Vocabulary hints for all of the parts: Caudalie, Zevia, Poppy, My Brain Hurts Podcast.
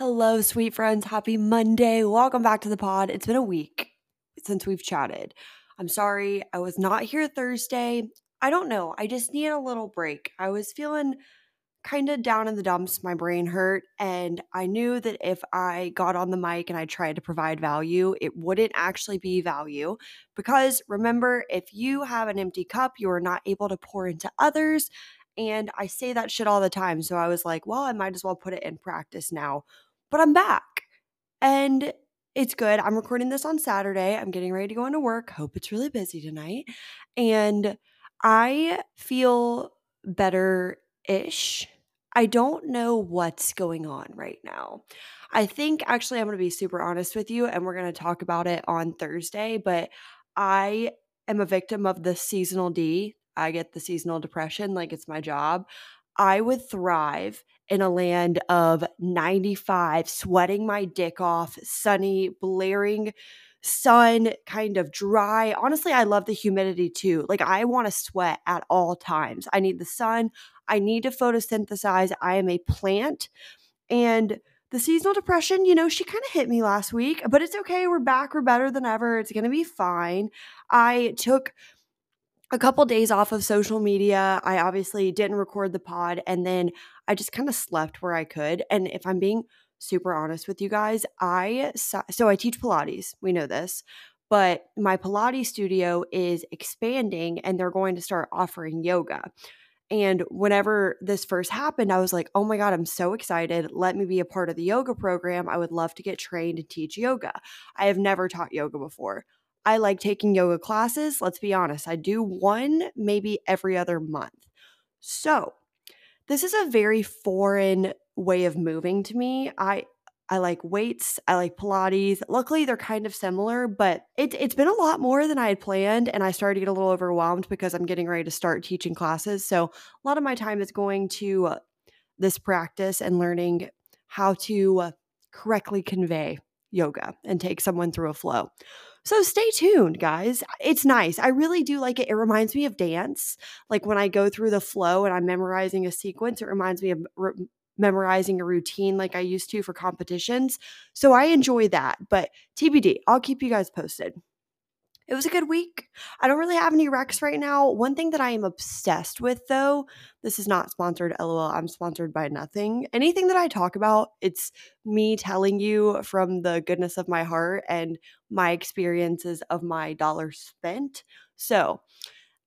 Hello, sweet friends. Happy Monday. Welcome back to the pod. It's been a week since we've chatted. I'm sorry I was not here Thursday. I don't know. I just need a little break. I was feeling kind of down in the dumps. My brain hurt, and I knew that if I got on the mic and I tried to provide value, it wouldn't actually be value because remember, if you have an empty cup, you are not able to pour into others. And I say that shit all the time. So I was like, well, I might as well put it in practice now. But I'm back and it's good. I'm recording this on Saturday. I'm getting ready to go into work. Hope it's really busy tonight. And I feel better-ish. I don't know what's going on right now. I think actually I'm going to be super honest with you and we're going to talk about it on Thursday, but I am a victim of the seasonal D. I get the seasonal depression, like it's my job. I would thrive in a land of 95, sweating my dick off, sunny, blaring sun, kind of dry. Honestly, I love the humidity too. Like I want to sweat at all times. I need the sun. I need to photosynthesize. I am a plant. And the seasonal depression, you know, she kind of hit me last week, but it's okay. We're back. We're better than ever. It's going to be fine. I took a couple days off of social media. I obviously didn't record the pod, and then I just kind of slept where I could. And if I'm being super honest with you guys, I teach Pilates. We know this, but my Pilates studio is expanding, and they're going to start offering yoga. And whenever this first happened, I was like, oh my God, I'm so excited. Let me be a part of the yoga program. I would love to get trained and teach yoga. I have never taught yoga before. I like taking yoga classes. Let's be honest. I do one maybe every other month. So this is a very foreign way of moving to me. I like weights. I like Pilates. Luckily, they're kind of similar, but it's been a lot more than I had planned, and I started to get a little overwhelmed because I'm getting ready to start teaching classes. So a lot of my time is going to this practice and learning how to correctly convey yoga and take someone through a flow. So stay tuned, guys. It's nice. I really do like it. It reminds me of dance. Like when I go through the flow and I'm memorizing a sequence, it reminds me of memorizing a routine like I used to for competitions. So I enjoy that. But TBD, I'll keep you guys posted. It was a good week. I don't really have any recs right now. One thing that I am obsessed with, though, this is not sponsored, LOL. I'm sponsored by nothing. Anything that I talk about, it's me telling you from the goodness of my heart and my experiences of my dollar spent. So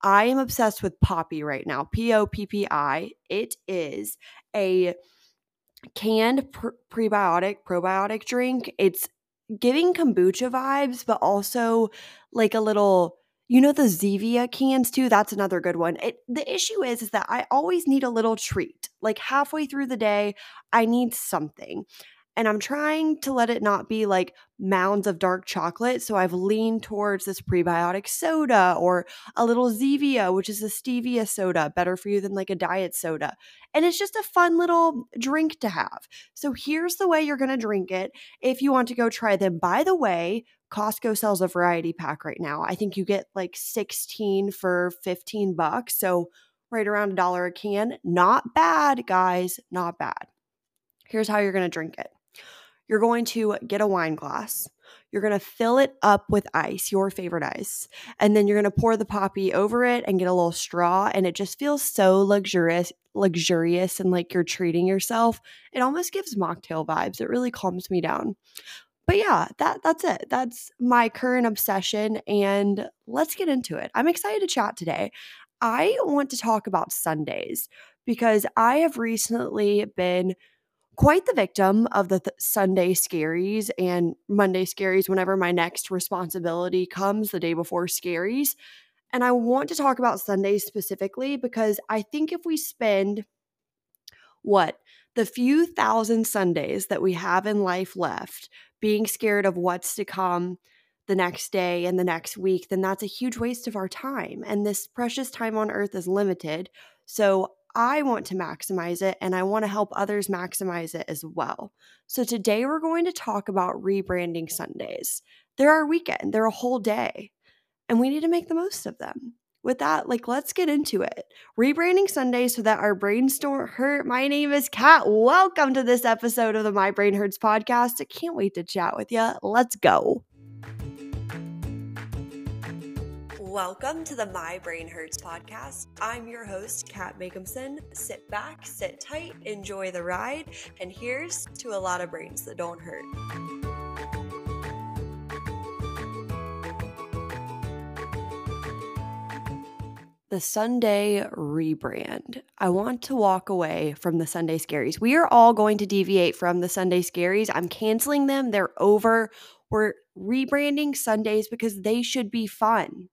I am obsessed with Poppy right now, Poppi. It is a canned probiotic drink. It's giving kombucha vibes, but also like a little, you know, the Zevia cans too. That's another good one. The issue is that I always need a little treat. Like halfway through the day, I need something. And I'm trying to let it not be like mounds of dark chocolate. So I've leaned towards this prebiotic soda or a little Zevia, which is a stevia soda, better for you than like a diet soda. And it's just a fun little drink to have. So here's the way you're going to drink it if you want to go try them. By the way, Costco sells a variety pack right now. I think you get like 16 for $15. So right around $1 a can. Not bad, guys. Not bad. Here's how you're going to drink it. You're going to get a wine glass. You're going to fill it up with ice, your favorite ice. And then you're going to pour the Poppy over it and get a little straw. And it just feels so luxurious and like you're treating yourself. It almost gives mocktail vibes. It really calms me down. But yeah, that's it. That's my current obsession. And let's get into it. I'm excited to chat today. I want to talk about Sundays because I have recently been quite the victim of the Sunday scaries and Monday scaries whenever my next responsibility comes the day before scaries. And I want to talk about Sundays specifically because I think if we spend the few thousand Sundays that we have in life left being scared of what's to come the next day and the next week, then that's a huge waste of our time. And this precious time on earth is limited. So I want to maximize it, and I want to help others maximize it as well. So today we're going to talk about rebranding Sundays. They're our weekend. They're a whole day, and we need to make the most of them. with that, like, let's get into it. Rebranding Sunday so that our brains don't hurt. My name is Kat. Welcome to this episode of the My Brain Hurts podcast. I can't wait to chat with you. Let's go. Welcome to the My Brain Hurts podcast. I'm your host, Kat Makehamson. Sit back, sit tight, enjoy the ride, and here's to a lot of brains that don't hurt. The Sunday rebrand. I want to walk away from the Sunday scaries. We are all going to deviate from the Sunday scaries. I'm canceling them. They're over. We're rebranding Sundays because they should be fun.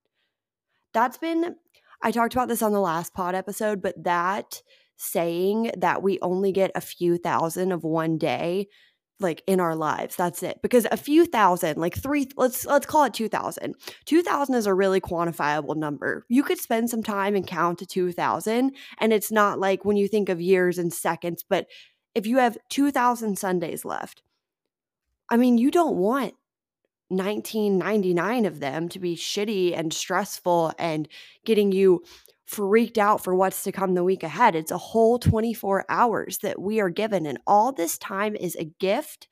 That's been, I talked about this on the last pod episode, but that saying that we only get a few thousand of one day, like in our lives, that's it. Because a few thousand, like three, let's call it 2,000. 2,000 is a really quantifiable number. You could spend some time and count to 2,000, and it's not like when you think of years and seconds, but if you have 2,000 Sundays left, I mean, you don't want 1999 of them to be shitty and stressful and getting you freaked out for what's to come the week ahead. It's a whole 24 hours that we are given, and all this time is a gift,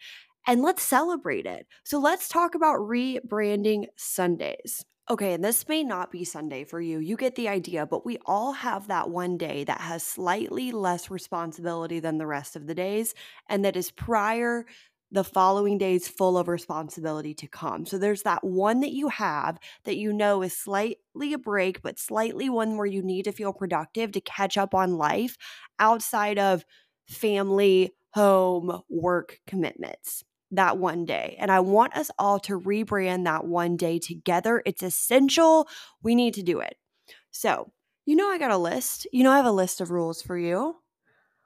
and let's celebrate it. So let's talk about rebranding Sundays. Okay, and this may not be Sunday for you. You get the idea, but we all have that one day that has slightly less responsibility than the rest of the days, and that is prior the following days full of responsibility to come. So there's that one that you have that you know is slightly a break, but slightly one where you need to feel productive to catch up on life outside of family, home, work commitments. That one day. And I want us all to rebrand that one day together. It's essential. We need to do it. So, you know, I got a list. You know, I have a list of rules for you.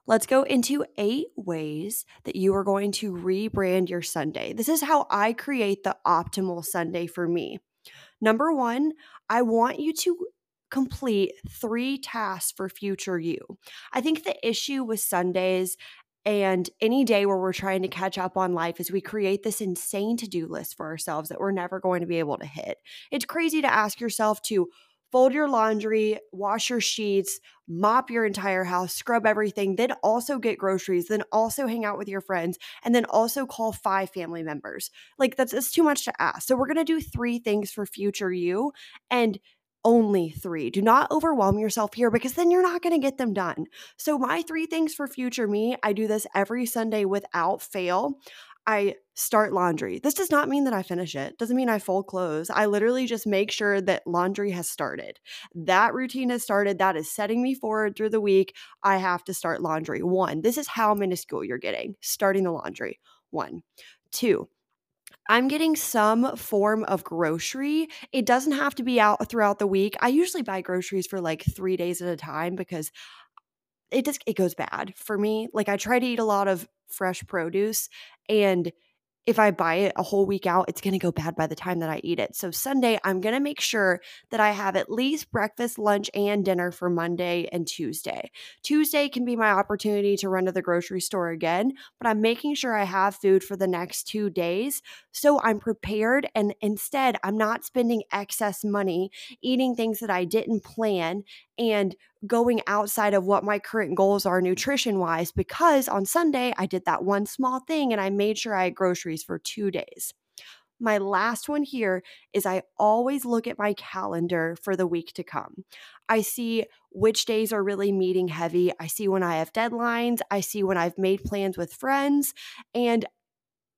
Let's go into 8 ways that you are going to rebrand your Sunday. This is how I create the optimal Sunday for me. Number 1, I want you to complete 3 tasks for future you. I think the issue with Sundays and any day where we're trying to catch up on life is we create this insane to-do list for ourselves that we're never going to be able to hit. It's crazy to ask yourself to fold your laundry, wash your sheets, mop your entire house, scrub everything, then also get groceries, then also hang out with your friends, and then also call 5 family members. Like that's too much to ask. So we're going to do 3 things for future you, and only 3. Do not overwhelm yourself here because then you're not going to get them done. So my 3 things for future me, I do this every Sunday without fail. I start laundry. This does not mean that I finish it. Doesn't mean I fold clothes. I literally just make sure that laundry has started. That routine has started. That is setting me forward through the week. I have to start laundry. 1, this is how minuscule you're getting. Starting the laundry. 1. 2, I'm getting some form of grocery. It doesn't have to be out throughout the week. I usually buy groceries for like 3 days at a time because it goes bad for me. Like I try to eat a lot of fresh produce, and if I buy it a whole week out, it's going to go bad by the time that I eat it. So Sunday, I'm going to make sure that I have at least breakfast, lunch, and dinner for Monday and Tuesday. Tuesday can be my opportunity to run to the grocery store again, but I'm making sure I have food for the next 2 days so I'm prepared, and instead, I'm not spending excess money eating things that I didn't plan and going outside of what my current goals are nutrition-wise, because on Sunday, I did that one small thing and I made sure I had groceries for 2 days. My last one here is I always look at my calendar for the week to come. I see which days are really meeting heavy. I see when I have deadlines. I see when I've made plans with friends, and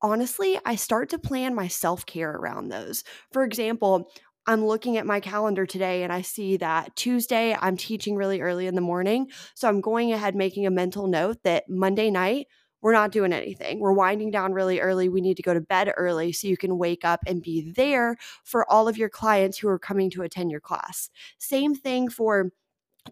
honestly, I start to plan my self-care around those. For example, I'm looking at my calendar today and I see that Tuesday I'm teaching really early in the morning. So I'm going ahead making a mental note that Monday night we're not doing anything. We're winding down really early. We need to go to bed early so you can wake up and be there for all of your clients who are coming to attend your class. Same thing for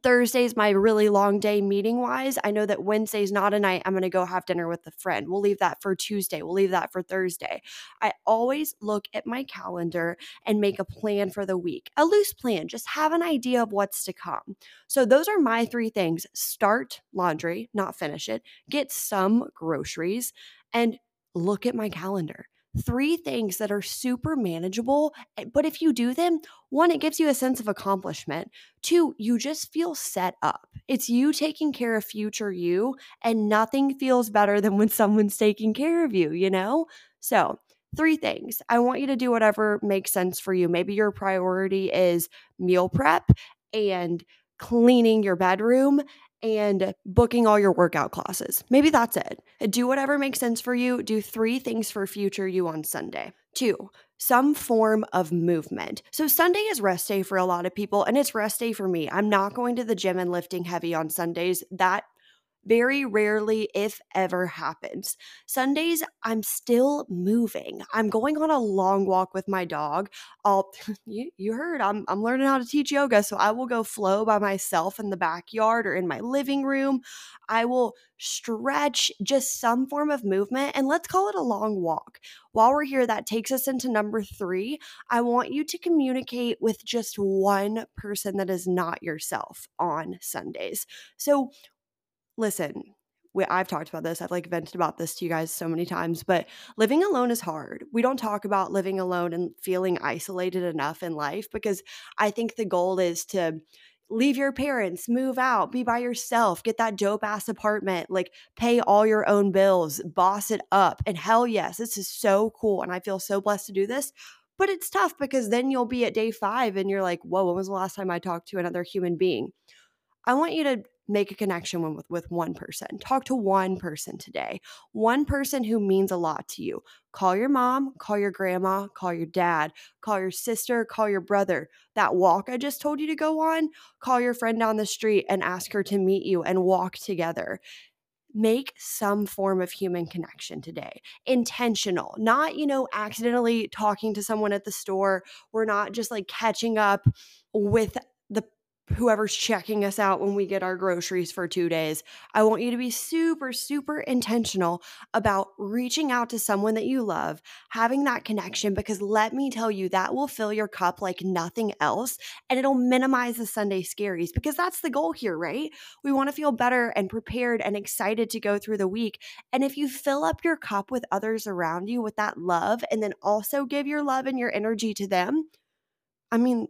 Thursday's my really long day meeting-wise. I know that Wednesday's not a night I'm going to go have dinner with a friend. We'll leave that for Tuesday. We'll leave that for Thursday. I always look at my calendar and make a plan for the week. A loose plan. Just have an idea of what's to come. So those are my 3 things. Start laundry, not finish it. Get some groceries, and look at my calendar. three things that are super manageable, but if you do them, one, it gives you a sense of accomplishment. Two, you just feel set up. It's you taking care of future you, and nothing feels better than when someone's taking care of you, you know? So three things. I want you to do whatever makes sense for you. Maybe your priority is meal prep and cleaning your bedroom and booking all your workout classes. Maybe that's it. Do whatever makes sense for you. Do three things for future you on Sunday. Two, some form of movement. So Sunday is rest day for a lot of people, and it's rest day for me. I'm not going to the gym and lifting heavy on Sundays. That very rarely, if ever, happens. Sundays, I'm still moving. I'm going on a long walk with my dog. You heard, I'm learning how to teach yoga, so I will go flow by myself in the backyard or in my living room. I will stretch, just some form of movement, and let's call it a long walk. While we're here, that takes us into number three. I want you to communicate with just one person that is not yourself on Sundays. So listen, I've talked about this. I've vented about this to you guys so many times, but living alone is hard. We don't talk about living alone and feeling isolated enough in life, because I think the goal is to leave your parents, move out, be by yourself, get that dope ass apartment, pay all your own bills, boss it up. And hell yes, this is so cool. And I feel so blessed to do this. But it's tough, because then you'll be at day 5 and you're like, whoa, when was the last time I talked to another human being? I want you to make a connection with one person. Talk to one person today. One person who means a lot to you. Call your mom, call your grandma, call your dad, call your sister, call your brother. That walk I just told you to go on, call your friend down the street and ask her to meet you and walk together. Make some form of human connection today. Intentional, not, accidentally talking to someone at the store. We're not just catching up with whoever's checking us out when we get our groceries for 2 days. I want you to be super, super intentional about reaching out to someone that you love, having that connection, because let me tell you, that will fill your cup like nothing else, and it'll minimize the Sunday scaries, because that's the goal here, right? We want to feel better and prepared and excited to go through the week. And if you fill up your cup with others around you with that love, and then also give your love and your energy to them,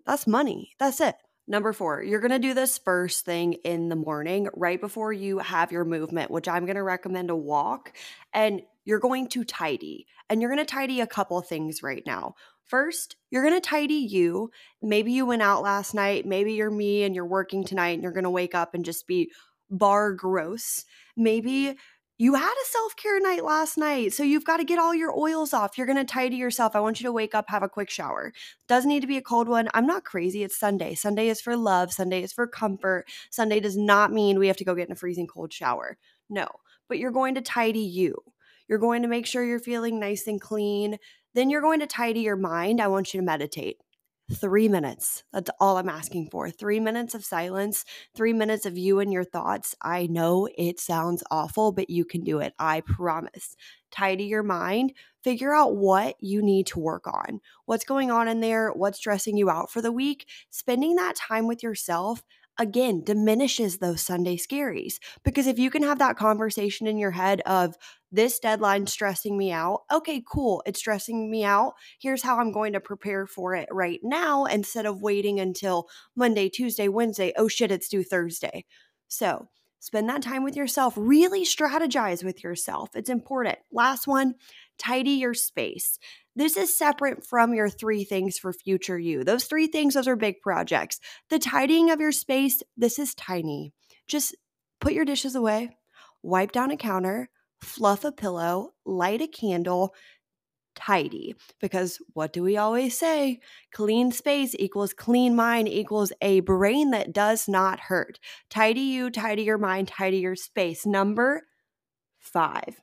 that's money. That's it. Number 4, you're going to do this first thing in the morning, right before you have your movement, which I'm going to recommend a walk, and you're going to tidy. And you're going to tidy a couple things right now. First, you're going to tidy you. Maybe you went out last night. Maybe you're me and you're working tonight and you're going to wake up and just be bar gross. Maybe you had a self-care night last night, so you've got to get all your oils off. You're going to tidy yourself. I want you to wake up, have a quick shower. Doesn't need to be a cold one. I'm not crazy. It's Sunday. Sunday is for love. Sunday is for comfort. Sunday does not mean we have to go get in a freezing cold shower. No, but you're going to tidy you. You're going to make sure you're feeling nice and clean. Then you're going to tidy your mind. I want you to meditate. 3 minutes. That's all I'm asking for. 3 minutes of silence, 3 minutes of you and your thoughts. I know it sounds awful, but you can do it. I promise. Tidy your mind. Figure out what you need to work on. What's going on in there? What's stressing you out for the week? Spending that time with yourself, again, diminishes those Sunday scaries. Because if you can have that conversation in your head of, this deadline stressing me out. Okay, cool. It's stressing me out. Here's how I'm going to prepare for it right now, instead of waiting until Monday, Tuesday, Wednesday. Oh shit, it's due Thursday. So spend that time with yourself. Really strategize with yourself. It's important. Last one, tidy your space. This is separate from your 3 things for future you. Those 3 things, those are big projects. The tidying of your space, this is tiny. Just put your dishes away, wipe down a counter, fluff a pillow, light a candle, tidy. Because what do we always say? Clean space equals clean mind equals a brain that does not hurt. Tidy you, tidy your mind, tidy your space. Number 5,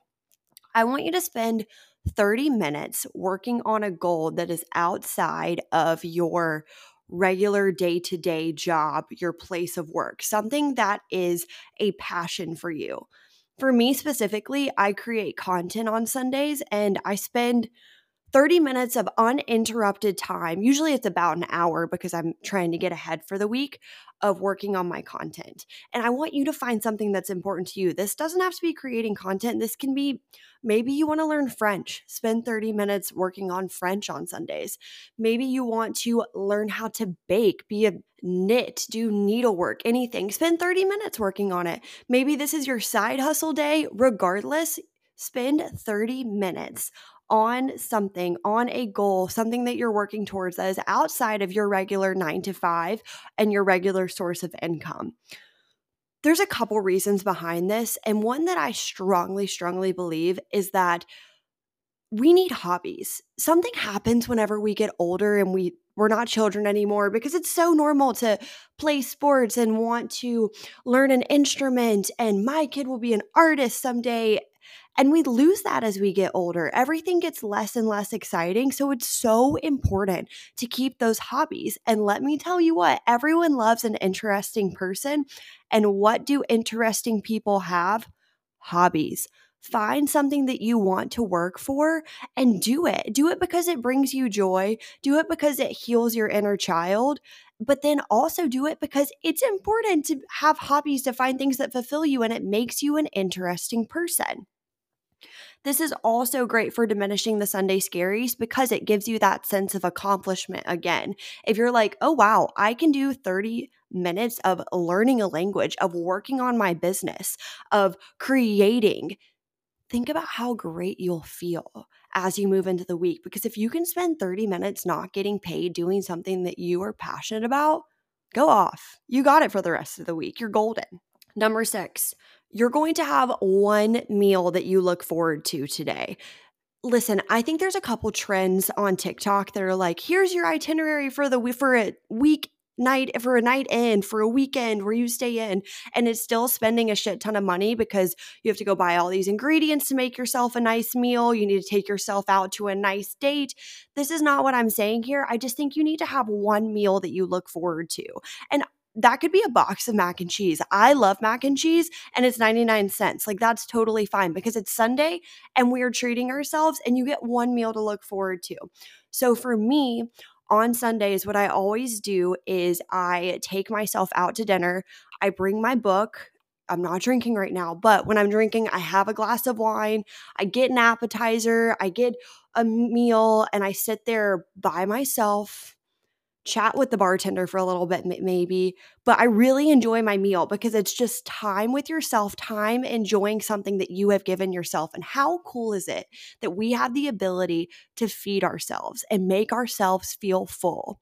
I want you to spend 30 minutes working on a goal that is outside of your regular day-to-day job, your place of work, something that is a passion for you. For me specifically, I create content on Sundays, and I spend 30 minutes of uninterrupted time. Usually it's about an hour because I'm trying to get ahead for the week of working on my content. And I want you to find something that's important to you. This doesn't have to be creating content. This can be, maybe you want to learn French. Spend 30 minutes working on French on Sundays. Maybe you want to learn how to bake, be a knit, do needlework, anything. Spend 30 minutes working on it. Maybe this is your side hustle day. Regardless, spend 30 minutes on something, on a goal, something that you're working towards that is outside of your regular 9 to 5 and your regular source of income. There's a couple reasons behind this. And one that I strongly, strongly believe is that we need hobbies. Something happens whenever we get older and we're not children anymore, because it's so normal to play sports and want to learn an instrument, and my kid will be an artist someday. And we lose that as we get older. Everything gets less and less exciting. So it's so important to keep those hobbies. And let me tell you what, everyone loves an interesting person. And what do interesting people have? Hobbies. Find something that you want to work for and do it. Do it because it brings you joy. Do it because it heals your inner child. But then also do it because it's important to have hobbies, to find things that fulfill you, and it makes you an interesting person. This is also great for diminishing the Sunday scaries because it gives you that sense of accomplishment again. If you're like, oh, wow, I can do 30 minutes of learning a language, of working on my business, of creating, think about how great you'll feel as you move into the week. Because if you can spend 30 minutes not getting paid doing something that you are passionate about, go off. You got it for the rest of the week. You're golden. Number 6, you're going to have one meal that you look forward to today. Listen, I think there's a couple trends on TikTok that are like, here's your itinerary for a weekend where you stay in, and it's still spending a shit ton of money because you have to go buy all these ingredients to make yourself a nice meal. You need to take yourself out to a nice date. This is not what I'm saying here. I just think you need to have one meal that you look forward to. And that could be a box of mac and cheese. I love mac and cheese, and it's 99 cents. Like, that's totally fine because it's Sunday and we are treating ourselves, and you get one meal to look forward to. So for me, on Sundays, what I always do is I take myself out to dinner. I bring my book. I'm not drinking right now, but when I'm drinking, I have a glass of wine. I get an appetizer. I get a meal, and I sit there by myself, chat with the bartender for a little bit maybe, but I really enjoy my meal because it's just time with yourself, time enjoying something that you have given yourself. And how cool is it that we have the ability to feed ourselves and make ourselves feel full?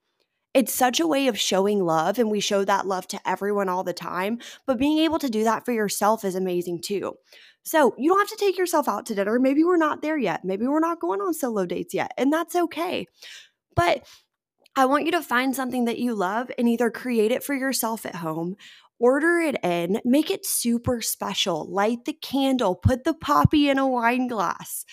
It's such a way of showing love, and we show that love to everyone all the time, but being able to do that for yourself is amazing too. So you don't have to take yourself out to dinner. Maybe we're not there yet. Maybe we're not going on solo dates yet, and that's okay. But I want you to find something that you love and either create it for yourself at home, order it in, make it super special, light the candle, put the poppy in a wine glass,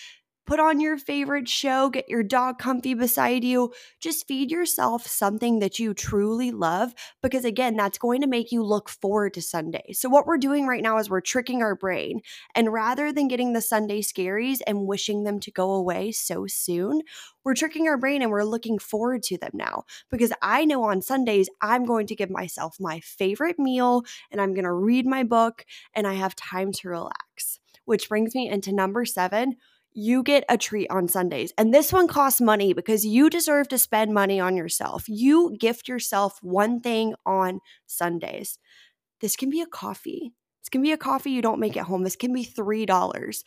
put on your favorite show, get your dog comfy beside you. Just feed yourself something that you truly love because, again, that's going to make you look forward to Sunday. So what we're doing right now is we're tricking our brain. And rather than getting the Sunday scaries and wishing them to go away so soon, we're tricking our brain and we're looking forward to them now because I know on Sundays I'm going to give myself my favorite meal and I'm going to read my book and I have time to relax, which brings me into number 7. You get a treat on Sundays. And this one costs money because you deserve to spend money on yourself. You gift yourself one thing on Sundays. This can be a coffee. This can be a coffee you don't make at home. This can be $3.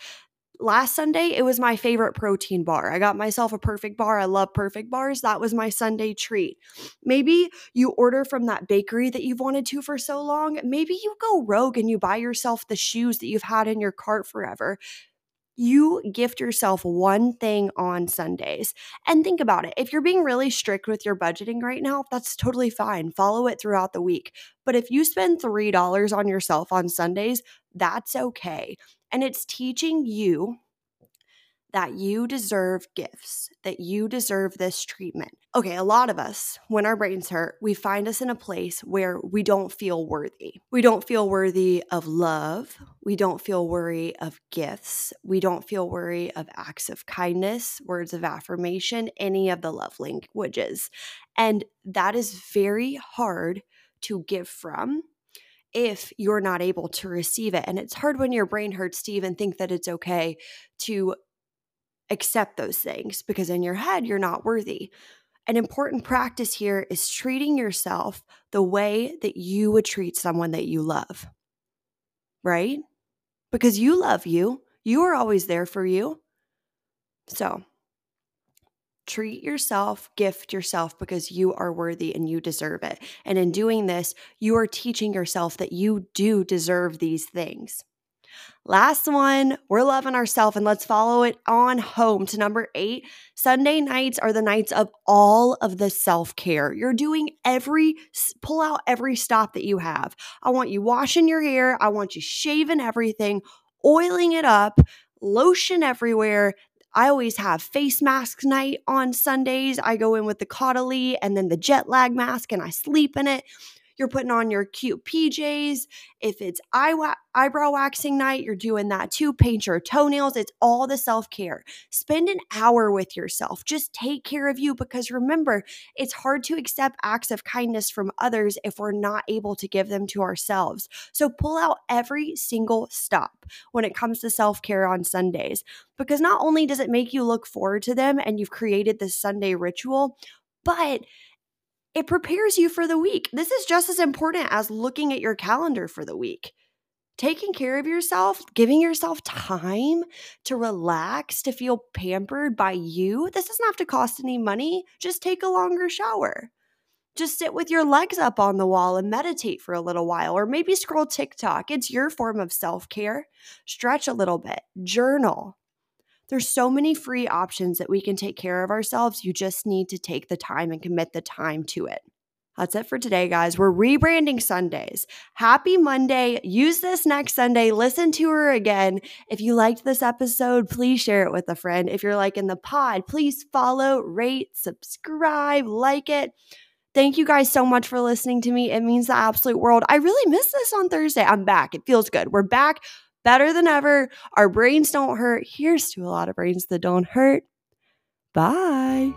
Last Sunday, it was my favorite protein bar. I got myself a perfect bar. I love perfect bars. That was my Sunday treat. Maybe you order from that bakery that you've wanted to for so long. Maybe you go rogue and you buy yourself the shoes that you've had in your cart forever. You gift yourself one thing on Sundays. And think about it. If you're being really strict with your budgeting right now, that's totally fine. Follow it throughout the week. But if you spend $3 on yourself on Sundays, that's okay. And it's teaching you that you deserve gifts, that you deserve this treatment. Okay, a lot of us, when our brains hurt, we find us in a place where we don't feel worthy. We don't feel worthy of love. We don't feel worthy of gifts. We don't feel worthy of acts of kindness, words of affirmation, any of the love languages. And that is very hard to give from if you're not able to receive it. And it's hard when your brain hurts to even think that it's okay to accept those things, because in your head, you're not worthy. An important practice here is treating yourself the way that you would treat someone that you love, right? Because you love you. You are always there for you. So treat yourself, gift yourself, because you are worthy and you deserve it. And in doing this, you are teaching yourself that you do deserve these things. Last one, we're loving ourselves, and let's follow it on home to number 8. Sunday nights are the nights of all of the self-care. You're doing pull out every stop that you have. I want you washing your hair. I want you shaving everything, oiling it up, lotion everywhere. I always have face mask night on Sundays. I go in with the Caudalie and then the jet lag mask, and I sleep in it. You're putting on your cute PJs. If it's eyebrow waxing night, you're doing that too. Paint your toenails. It's all the self-care. Spend an hour with yourself. Just take care of you, because remember, it's hard to accept acts of kindness from others if we're not able to give them to ourselves. So pull out every single stop when it comes to self-care on Sundays, because not only does it make you look forward to them and you've created this Sunday ritual, but it prepares you for the week. This is just as important as looking at your calendar for the week. Taking care of yourself, giving yourself time to relax, to feel pampered by you. This doesn't have to cost any money. Just take a longer shower. Just sit with your legs up on the wall and meditate for a little while, or maybe scroll TikTok. It's your form of self-care. Stretch a little bit. Journal. There's so many free options that we can take care of ourselves. You just need to take the time and commit the time to it. That's it for today, guys. We're rebranding Sundays. Happy Monday. Use this next Sunday. Listen to her again. If you liked this episode, please share it with a friend. If you're liking the pod, please follow, rate, subscribe, like it. Thank you guys so much for listening to me. It means the absolute world. I really missed this on Thursday. I'm back. It feels good. We're back. Better than ever. Our brains don't hurt. Here's to a lot of brains that don't hurt. Bye.